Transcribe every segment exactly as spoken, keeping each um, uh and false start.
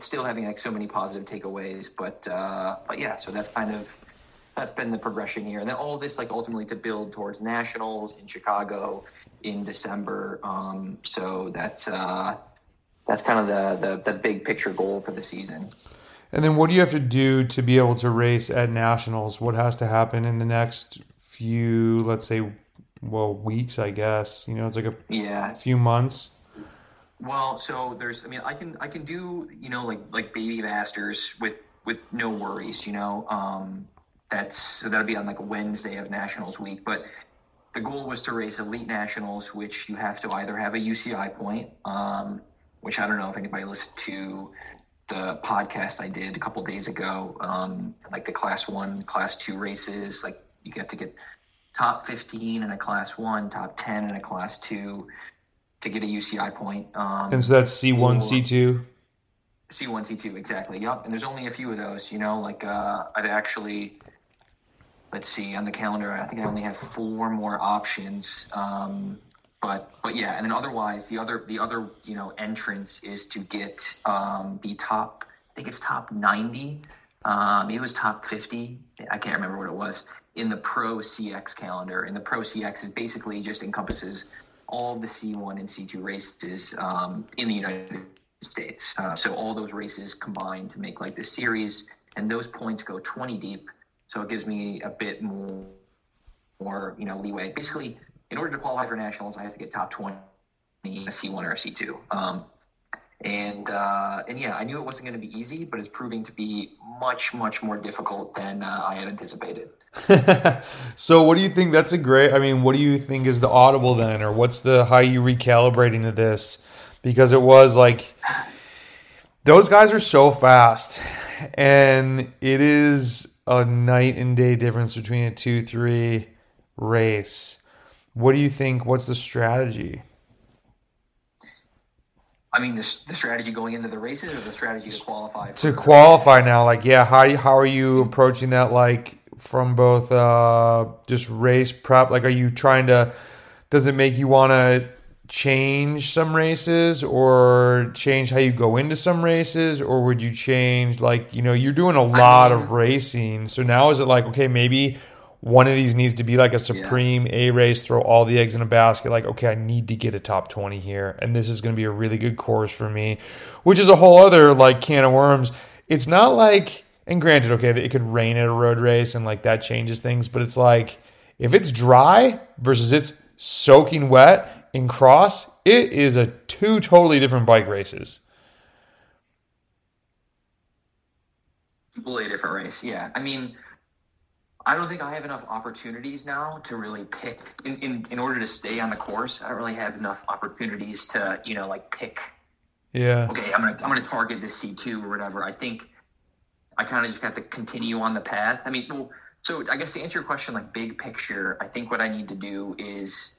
but still having like so many positive takeaways. But uh, but yeah, so that's kind of that's been the progression here, and then all this like ultimately to build towards nationals in Chicago in December. Um, so that's uh, that's kind of the, the the big picture goal for the season. And then what do you have to do to be able to race at nationals? What has to happen in the next few, let's say, well, weeks, I guess, you know, it's like a yeah. few months. Well, so there's, I mean, I can, I can do, you know, like, like baby masters with, with no worries, you know, um, that's, so that'll be on like a Wednesday of nationals week, but the goal was to race elite nationals, which you have to either have a U C I point, um, which I don't know if anybody listened to the podcast I did a couple days ago, um, like the class one, class two races, like you have to get top fifteen in a class one, top ten in a class two to get a U C I point. Um, and so that's C one, C two, C one, C two. Exactly. Yep. And there's only a few of those, you know, like, uh, I'd actually, let's see on the calendar, I think I only have four more options. Um, But but yeah, and then otherwise the other the other you know entrance is to get um, be top. I think it's top ninety. Um, maybe it was top fifty. I can't remember what it was in the Pro C X calendar. And the Pro C X is basically just encompasses all the C one and C two races um, in the United States. Uh, so all those races combined to make like this series, and those points go twenty deep. So it gives me a bit more, more you know leeway. Basically, in order to qualify for nationals, I have to get top twenty in a C one or a C two. Um, and, uh, and yeah, I knew it wasn't going to be easy, but it's proving to be much, much more difficult than uh, I had anticipated. So what do you think that's a great, I mean, what do you think is the audible then, or what's the, how are you recalibrating to this? Because it was like, those guys are so fast, and it is a night and day difference between a two, three race. What do you think? What's the strategy? I mean, the, the strategy going into the races, or the strategy to qualify? To qualify now, like, yeah, how how are you approaching that? Like, from both uh, just race prep, like, are you trying to? Does it make you want to change some races, or change how you go into some races, or would you change? Like, you know, you're doing a lot I mean, of racing, so now is it like, okay, maybe one of these needs to be like a supreme yeah. A race, throw all the eggs in a basket. Like, okay, I need to get a top twenty here, and this is going to be a really good course for me, which is a whole other like can of worms. It's not like, and granted, okay, it could rain at a road race and like that changes things, but it's like if it's dry versus it's soaking wet in cross, it is a two totally different bike races. Completely different race. Yeah. I mean, I don't think I have enough opportunities now to really pick in, in, in order to stay on the course. I don't really have enough opportunities to, you know, like pick. Yeah. Okay. I'm going to, I'm going to target this C two or whatever. I think I kind of just have to continue on the path. I mean, well, so I guess to answer your question, like big picture, I think what I need to do is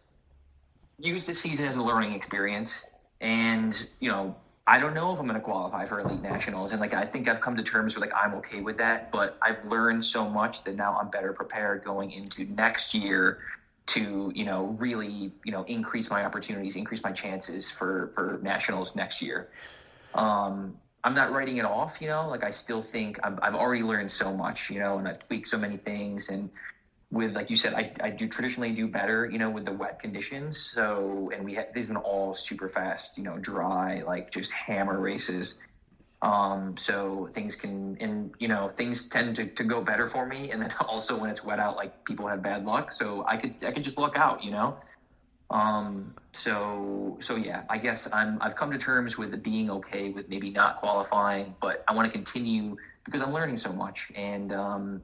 use this season as a learning experience. And, you know, I don't know if I'm going to qualify for elite nationals. And like, I think I've come to terms with like, I'm okay with that, but I've learned so much that now I'm better prepared going into next year to, you know, really, you know, increase my opportunities, increase my chances for, for nationals next year. Um, I'm not writing it off, you know, like I still think I'm, I've already learned so much, you know, and I've tweaked so many things. And with, like you said, I, I do traditionally do better, you know, with the wet conditions. So, and we had, these have been all super fast, you know, dry, like just hammer races. Um, so things can, and, you know, things tend to, to go better for me. And then also when it's wet out, like people have bad luck. So I could, I could just luck out, you know? Um, so, so yeah, I guess I'm, I've come to terms with being okay with maybe not qualifying, but I want to continue because I'm learning so much. And, um,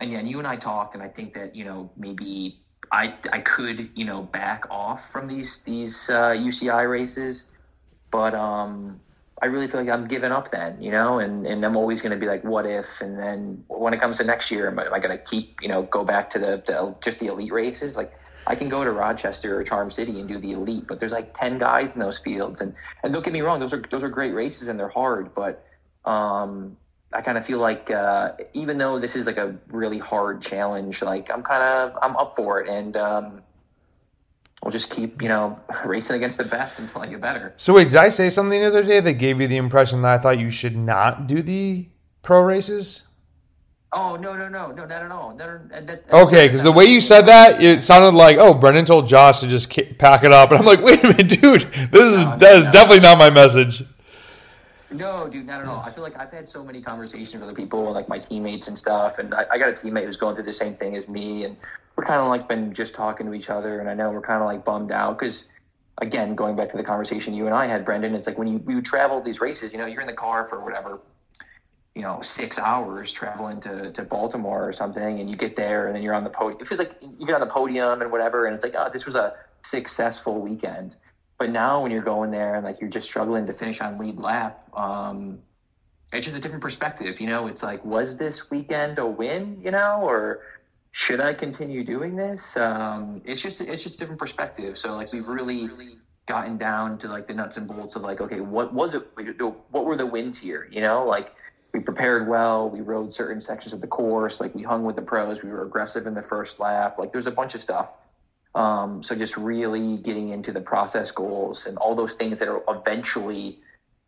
And yeah, and you and I talked, and I think that, you know, maybe I, I could, you know, back off from these these uh, U C I races, but um, I really feel like I'm giving up then, you know, and, and I'm always going to be like, what if? And then when it comes to next year, am I, I going to keep, you know, go back to the, the just the elite races? Like, I can go to Rochester or Charm City and do the elite, but there's like ten guys in those fields, and and don't get me wrong, those are those are great races and they're hard, but um. I kind of feel like uh, even though this is like a really hard challenge, like I'm kind of, I'm up for it. And um, we'll just keep, you know, racing against the best until I get better. So wait, did I say something the other day that gave you the impression that I thought you should not do the pro races? Oh, no, no, no, no, not at all. No, that, that, okay, because the way you said that, it sounded like, oh, Brendan told Josh to just k- pack it up. And I'm like, wait a minute, dude, this is, no, that no, is no. definitely not my message. No, dude, not at all. I feel like I've had so many conversations with other people, like my teammates and stuff. And I, I got a teammate who's going through the same thing as me. And we're kind of like been just talking to each other. And I know we're kind of like bummed out because, again, going back to the conversation you and I had, Brendan, it's like when you, you travel these races, you know, you're in the car for whatever, you know, six hours traveling to, to Baltimore or something, and you get there and then you're on the podium. It feels like you get on the podium and whatever, and it's like, oh, this was a successful weekend. But now when you're going there and like you're just struggling to finish on lead lap, um, it's just a different perspective, you know. It's like, was this weekend a win, you know, or should I continue doing this? Um, it's just it's just a different perspective. So like we've really, really gotten down to like the nuts and bolts of like, okay, what was it? What were the wins here? You know, like we prepared well. We rode certain sections of the course. Like we hung with the pros. We were aggressive in the first lap. Like there's a bunch of stuff. Um, so just really getting into the process goals and all those things that will eventually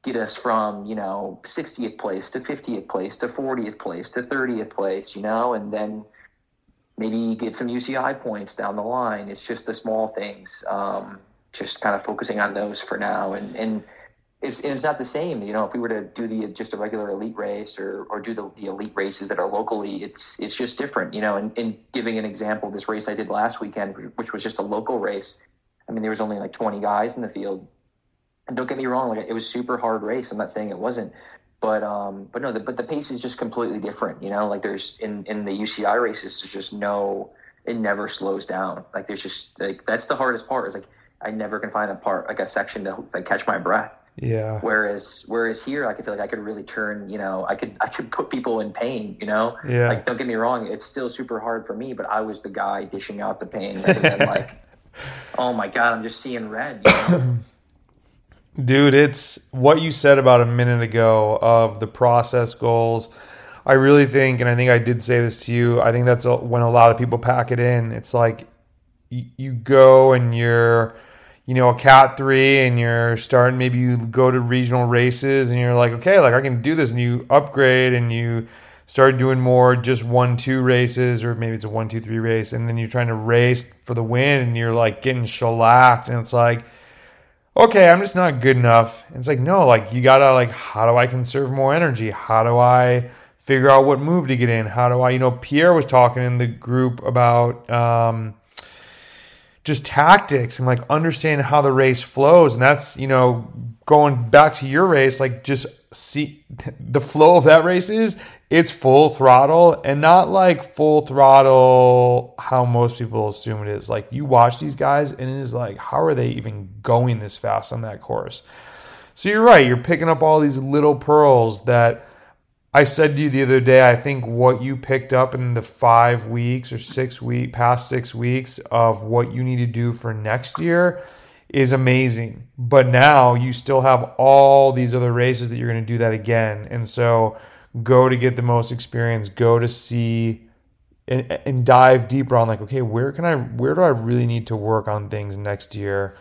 get us from, you know, sixtieth place to fiftieth place to fortieth place to thirtieth place, you know, and then maybe get some U C I points down the line. It's just the small things, um, just kind of focusing on those for now. And, and it's, and it's not the same, you know, if we were to do the, just a regular elite race or, or do the, the elite races that are locally, it's, it's just different, you know, and, and giving an example, this race I did last weekend, which was just a local race. I mean, there was only like twenty guys in the field, and don't get me wrong, like it was super hard race. I'm not saying it wasn't, but, um, but no, the, but the pace is just completely different, you know, like there's in, in the U C I races, there's just no, it never slows down. Like there's just like, that's the hardest part is like, I never can find a part, like a section to like catch my breath. Yeah. Whereas, whereas here, I could feel like I could really turn, you know, I could, I could put people in pain, you know, yeah. Like, don't get me wrong. It's still super hard for me, but I was the guy dishing out the pain. And then like, oh my God, I'm just seeing red. You know? Dude, it's what you said about a minute ago of the process goals. I really think, and I think I did say this to you, I think that's a, when a lot of people pack it in. It's like you, you go and you're, you know, a cat three and you're starting, maybe you go to regional races and you're like, okay, like I can do this, and you upgrade and you start doing more just one, two races, or maybe it's a one, two, three race. And then you're trying to race for the win and you're like getting shellacked. And it's like, okay, I'm just not good enough. And it's like, no, like you gotta like, how do I conserve more energy? How do I figure out what move to get in? How do I, you know, Pierre was talking in the group about, um, just tactics and like understand how the race flows. And that's, you know, going back to your race, like just see the flow of that race is it's full throttle, and not like full throttle how most people assume it is. Like you watch these guys and it is like, how are they even going this fast on that course? So you're right. You're picking up all these little pearls that I said to you the other day. I think what you picked up in the five weeks or six week, past six weeks of what you need to do for next year is amazing. But now you still have all these other races that you're going to do that again. And so go to get the most experience, go to see and, and dive deeper on like, okay, where can I, where do I really need to work on things next year?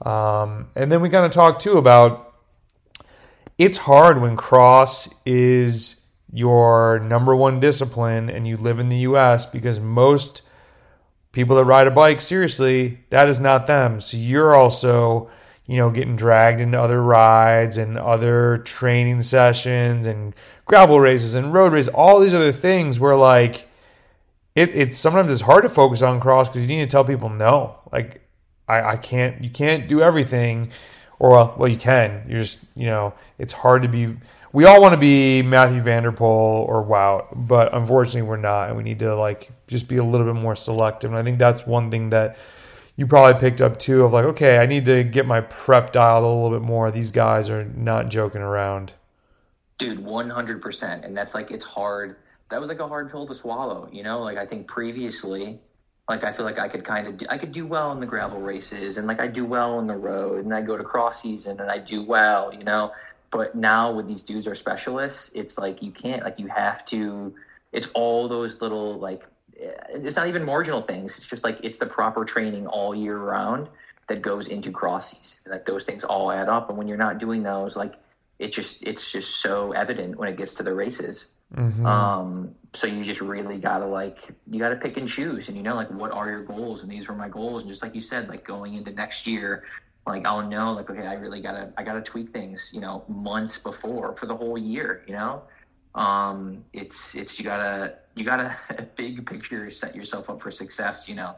Um, and then we kind of talk too about, it's hard when cross is your number one discipline and you live in the U S, because most people that ride a bike, seriously, that is not them. So you're also, you know, getting dragged into other rides and other training sessions and gravel races and road races, all these other things where like it, it's sometimes it's hard to focus on cross because you need to tell people, no, like I, I can't, you can't do everything. Or, well, you can. You're just, you know, it's hard to be. We all want to be Mathieu van der Poel or Wout, but unfortunately we're not. And we need to, like, just be a little bit more selective. And I think that's one thing that you probably picked up, too, of like, okay, I need to get my prep dialed a little bit more. These guys are not joking around. Dude, one hundred percent. And that's, like, it's hard. That was, like, a hard pill to swallow, you know? Like, I think previously, like, I feel like I could kind of, do, I could do well in the gravel races, and like I do well on the road, and I go to cross season and I do well, you know, but now with these dudes are specialists, it's like, you can't, like you have to, it's all those little, like, it's not even marginal things. It's just like, it's the proper training all year round that goes into cross season. Like those things all add up. And when you're not doing those, like it just, it's just so evident when it gets to the races. Mm-hmm. Um, so you just really gotta like, you gotta pick and choose and, you know, like what are your goals? And these were my goals. And just like you said, like going into next year, like, oh no, like, okay, I really gotta, I gotta tweak things, you know, months before for the whole year, you know? Um, it's, it's, you gotta, you gotta big picture, set yourself up for success, you know,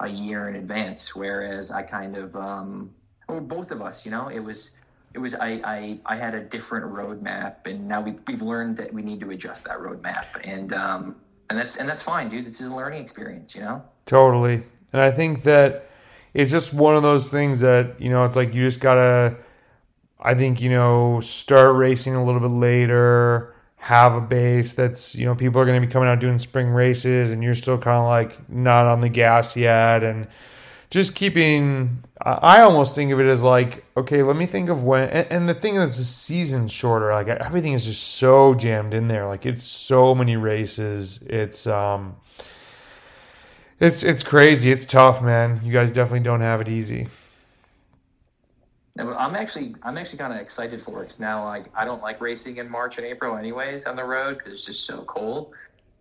a year in advance. Whereas I kind of, um, or both of us, you know, it was, it was, I, I, I had a different roadmap, and now we've, we've learned that we need to adjust that roadmap. And, um, and that's, and that's fine, dude. This is a learning experience, you know? Totally. And I think that it's just one of those things that, you know, it's like, you just gotta, I think, you know, start racing a little bit later, have a base that's, you know, people are going to be coming out doing spring races and you're still kind of like not on the gas yet. And just keeping, I almost think of it as like, okay, let me think of when, and, and the thing is the season's shorter. Like everything is just so jammed in there. Like it's so many races. It's, um, it's, it's crazy. It's tough, man. You guys definitely don't have it easy. I'm actually, I'm actually kind of excited for it. Cause now, like, I don't like racing in March and April, anyways, on the road because it's just so cold.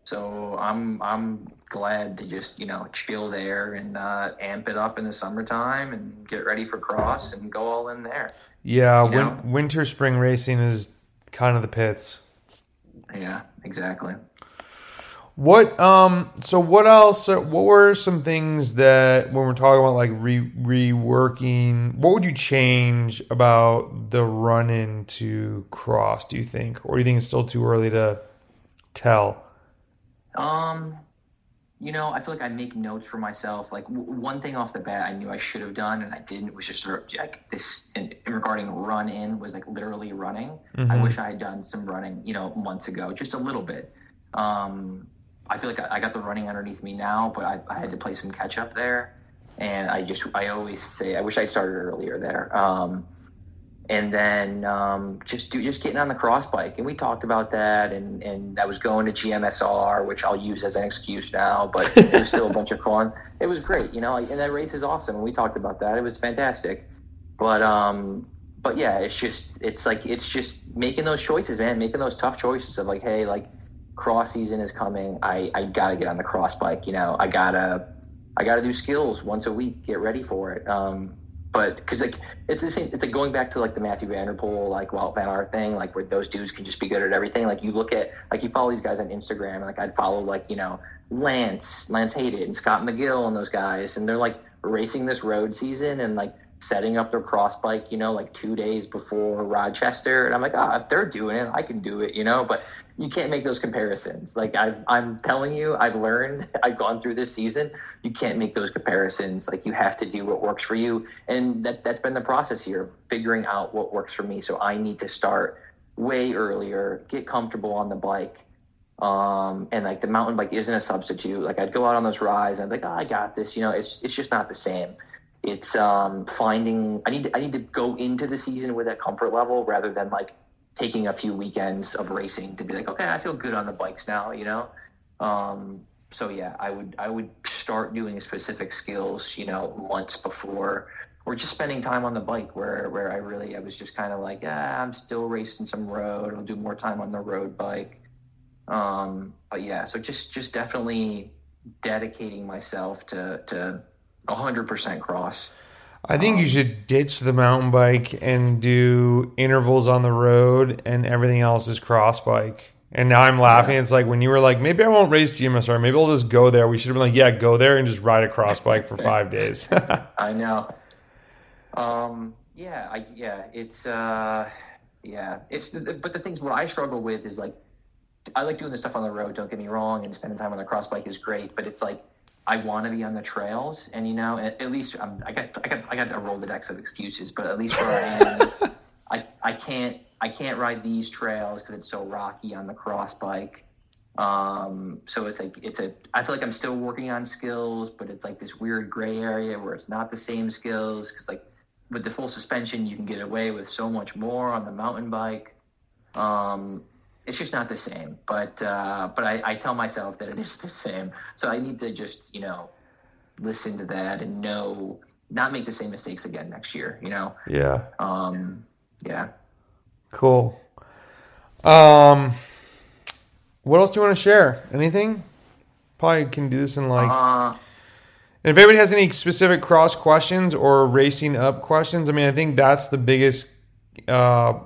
So I'm, I'm glad to just, you know, chill there and uh, amp it up in the summertime and get ready for cross and go all in there. Yeah, win- winter spring racing is kind of the pits. Yeah, exactly. What um so what else what were some things that when we're talking about like re- reworking, what would you change about the run into cross, do you think? Or do you think it's still too early to tell? Um you know, I feel like I make notes for myself. Like w- one thing off the bat I knew I should have done and I didn't was just sort of like this in, in regarding run in was like literally running. Mm-hmm. I wish I had done some running, you know, months ago, just a little bit. Um I feel like I got the running underneath me now, but I, I had to play some catch up there. And I just, I always say, I wish I'd started earlier there. Um, and then um, just do, just getting on the cross bike. And we talked about that. And, and I was going to G M S R, which I'll use as an excuse now, but it was still a bunch of fun. It was great, you know, and that race is awesome. And we talked about that. It was fantastic. But, um, but yeah, it's just, it's like, it's just making those choices, man, making those tough choices of like, hey, like, cross season is coming. I, I gotta get on the cross bike. You know, I gotta, I gotta do skills once a week. Get ready for it. Um, but because like it's the same. It's like going back to like the Mathieu van der Poel, like Wout van Aert thing, like where those dudes can just be good at everything. Like you look at, like you follow these guys on Instagram. And, like I'd follow like you know Lance, Lance Hayden, and Scott McGill, and those guys, and they're like racing this road season and like setting up their cross bike, you know, like two days before Rochester. And I'm like, ah, oh, if they're doing it, I can do it, you know, but you can't make those comparisons. Like I've, I'm telling you, I've learned, I've gone through this season. You can't make those comparisons. Like you have to do what works for you. And that, that's been the process here, figuring out what works for me. So I need to start way earlier, get comfortable on the bike. Um, and like the mountain bike isn't a substitute. Like I'd go out on those rides and I'd be like, oh, I got this, you know, it's, it's just not the same. It's um, finding, I need to, I need to go into the season with that comfort level rather than like taking a few weekends of racing to be like, okay, I feel good on the bikes now, you know? Um, so yeah, I would, I would start doing specific skills, you know, months before, or just spending time on the bike where, where I really, I was just kind of like, ah, I'm still racing some road. I'll do more time on the road bike. Um, but yeah, so just, just definitely dedicating myself to, to, one hundred percent cross. I think um, you should ditch the mountain bike and do intervals on the road and everything else is cross bike. And now I'm laughing. Yeah. It's like when you were like, maybe I won't race G M S R. Maybe I'll just go there. We should have been like, yeah, go there and just ride a cross bike for five days. I know. Um, yeah, I, yeah, it's, uh, yeah, it's, but the things what I struggle with is like, I like doing this stuff on the road. Don't get me wrong. And spending time on the cross bike is great, but it's like, I want to be on the trails, and you know, at, at least um, I got, I got, I got to roll the decks of excuses. But at least where I am, I, I can't, I can't ride these trails because it's so rocky on the cross bike. Um, so it's like, it's a, I feel like I'm still working on skills, but it's like this weird gray area where it's not the same skills because, like, with the full suspension, you can get away with so much more on the mountain bike. Um, it's just not the same. But uh, but I, I tell myself that it is the same. So I need to just, you know, listen to that and know, not make the same mistakes again next year, you know? Yeah. Um, yeah. Cool. Um, what else do you want to share? Anything? Probably can do this in like... Uh, and if anybody has any specific cross questions or racing up questions, I mean, I think that's the biggest... Uh,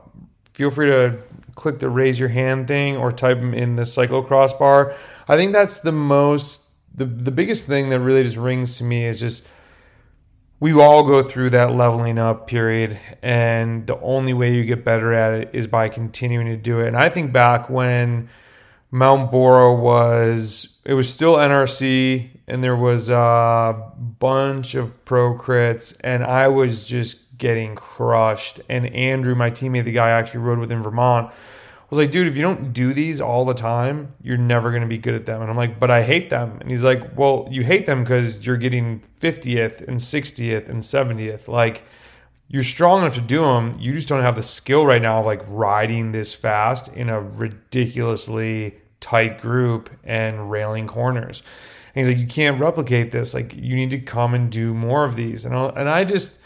feel free to click the raise your hand thing or type them in the cyclocross bar. I think that's the most... The, the biggest thing that really just rings to me is just... We all go through that leveling up period, and the only way you get better at it is by continuing to do it. And I think back when Mount Bora was, it was still N R C, and there was a bunch of pro crits, and I was just getting crushed. And Andrew, my teammate, the guy I actually rode with in Vermont, was like, dude, if you don't do these all the time, you're never going to be good at them. And I'm like, but I hate them. And he's like, well, you hate them because you're getting fiftieth and sixtieth and seventieth. Like, you're strong enough to do them. You just don't have the skill right now of, like, riding this fast in a ridiculously tight group and railing corners. And he's like, you can't replicate this. Like, you need to come and do more of these. And I'll, and I just...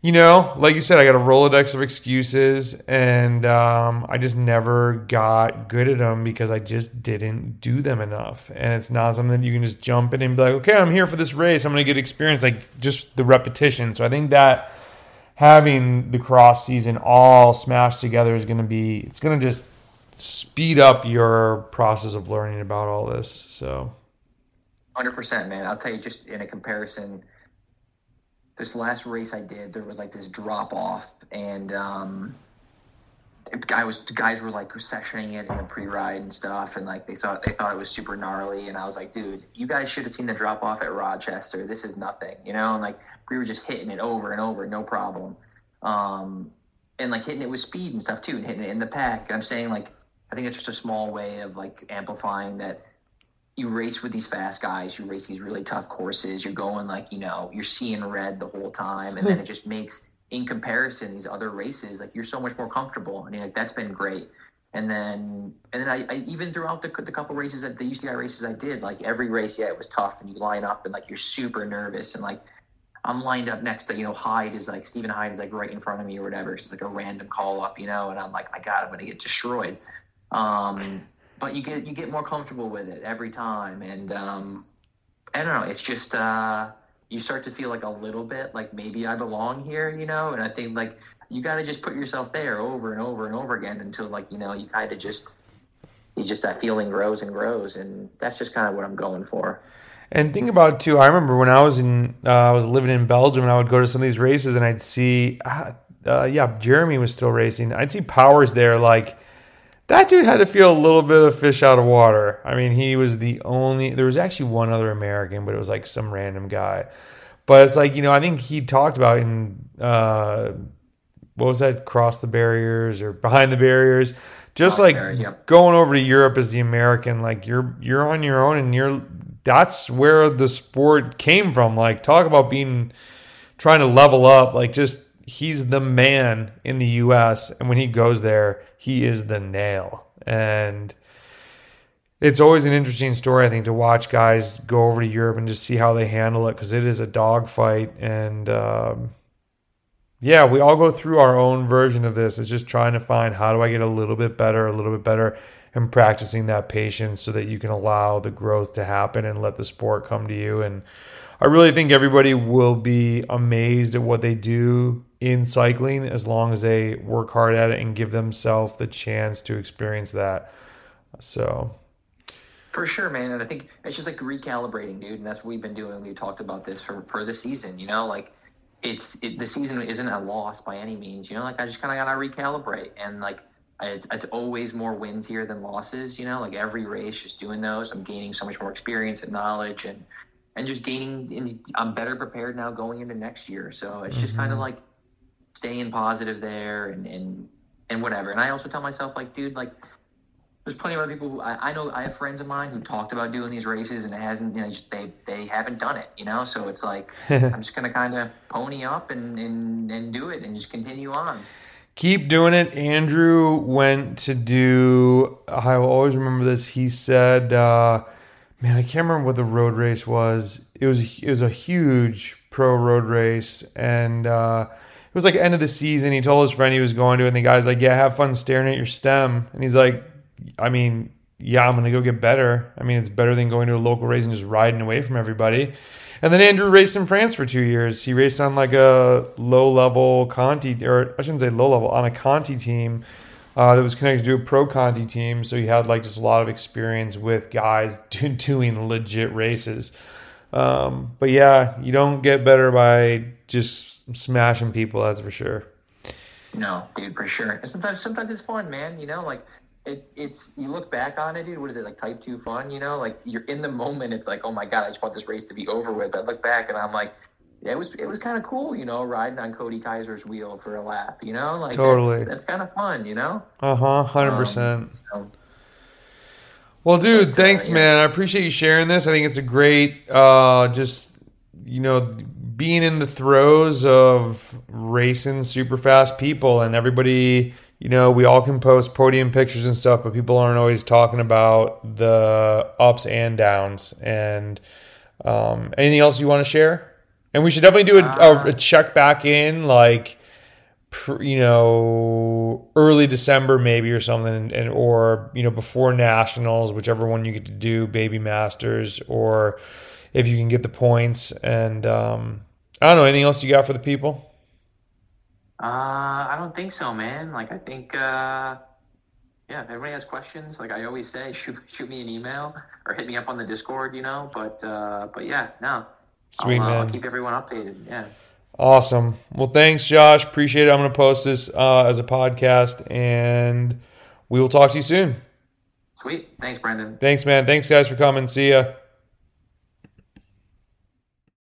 You know, like you said, I got a Rolodex of excuses, and um, I just never got good at them because I just didn't do them enough. And it's not something that you can just jump in and be like, okay, I'm here for this race. I'm going to get experience, like just the repetition. So I think that having the cross season all smashed together is going to be, it's going to just speed up your process of learning about all this. So one hundred percent, man. I'll tell you, just in a comparison, this last race I did, there was like this drop off, and um, I was guys were like sessioning it in the pre-ride and stuff, and like they saw they thought it was super gnarly, and I was like, dude, you guys should have seen the drop off at Rochester. This is nothing, you know. And like we were just hitting it over and over, no problem, um, and like hitting it with speed and stuff too, and hitting it in the pack. I'm saying, like, I think it's just a small way of like amplifying that. You race with these fast guys, you race these really tough courses, you're going like, you know, you're seeing red the whole time. And then it just makes, in comparison, these other races, like you're so much more comfortable. I mean, like that's been great. And then, and then I, I even throughout the, the couple races that the U C I races I did, like every race, yeah, it was tough, and you line up and like, you're super nervous. And like, I'm lined up next to, you know, Hyde is like, Stephen Hyde is like right in front of me or whatever. It's like a random call up, you know? And I'm like, my God, I'm going to get destroyed. Um, But you get you get more comfortable with it every time, and um, I don't know. It's just uh, you start to feel like a little bit like maybe I belong here, you know. And I think like you got to just put yourself there over and over and over again until like you know you kind of just you just that feeling grows and grows, and that's just kind of what I'm going for. And think about too. I remember when I was in uh, I was living in Belgium, and I would go to some of these races, and I'd see uh, uh, yeah, Jeremy was still racing. I'd see Powers there, like. That dude had to feel a little bit of fish out of water. I mean, he was the only... There was actually one other American, but it was like some random guy. But it's like, you know, I think he talked about in... Uh, what was that? Cross the barriers or behind the barriers. Just like there, yep. Going over to Europe as the American, like you're you're on your own, and you're that's where the sport came from. Like, talk about being... Trying to level up, like just... He's the man in the U S, and when he goes there, he is the nail. And it's always an interesting story, I think, to watch guys go over to Europe and just see how they handle it, because it is a dogfight. And um, yeah, we all go through our own version of this. It's just trying to find how do I get a little bit better, a little bit better, and practicing that patience so that you can allow the growth to happen and let the sport come to you. And I really think everybody will be amazed at what they do in cycling, as long as they work hard at it and give themselves the chance to experience that. So for sure, man. And I think it's just like recalibrating, dude. And that's what we've been doing. We talked about this for, for the season, you know, like it's, it, the season isn't a loss by any means, you know, like I just kind of got to recalibrate, and like, I, it's, it's always more wins here than losses, you know, like every race, just doing those, I'm gaining so much more experience and knowledge, and, and just gaining, and I'm better prepared now going into next year. So it's just mm-hmm. kind of like, staying positive there and, and, and whatever. And I also tell myself, like, dude, like there's plenty of other people who I, I know, I have friends of mine who talked about doing these races, and it hasn't, you know, just, they, they haven't done it, you know? So it's like, I'm just going to kind of pony up and, and, and do it and just continue on. Keep doing it. Andrew went to do, I will always remember this. He said, uh, man, I can't remember what the road race was. It was, it was a huge pro road race. And uh, it was like end of the season. He told his friend he was going to, and the guy's like, yeah, have fun staring at your stem. And he's like, I mean, yeah, I'm going to go get better. I mean, it's better than going to a local race and just riding away from everybody. And then Andrew raced in France for two years. He raced on like a low-level Conti, or I shouldn't say low-level, on a Conti team uh, that was connected to a pro Conti team. So he had like just a lot of experience with guys do, doing legit races. Um, but yeah, you don't get better by just smashing people, that's for sure. No, dude, for sure. And sometimes, sometimes it's fun, man. You know, like it's it's you look back on it, dude. What is it, like type two fun? You know, like you're in the moment. It's like, oh my god, I just want this race to be over with. But I look back and I'm like, yeah, it was it was kind of cool, you know, riding on Cody Kaiser's wheel for a lap. You know, like totally, that's, that's kind of fun, you know. Uh huh, hundred um, percent. So. Well, dude, thanks, man. I appreciate you sharing this. I think it's a great, uh, just, you know, being in the throes of racing super fast people, and everybody, you know, we all can post podium pictures and stuff, but people aren't always talking about the ups and downs. And um, anything else you want to share? And we should definitely do a, a, a check back in, like, you know, early December maybe or something, and or, you know, before Nationals, whichever one you get to do, Baby Masters, or if you can get the points. And um, I don't know, anything else you got for the people? Uh, I don't think so, man. Like, I think, uh, yeah, if everybody has questions, like I always say, shoot, shoot me an email or hit me up on the Discord, you know, but, uh, but yeah, no. Sweet, I'll, man. Uh, I'll keep everyone updated, yeah. Awesome. Well, thanks, Josh. Appreciate it. I'm going to post this uh, as a podcast, and we will talk to you soon. Sweet. Thanks, Brendan. Thanks, man. Thanks, guys, for coming. See ya.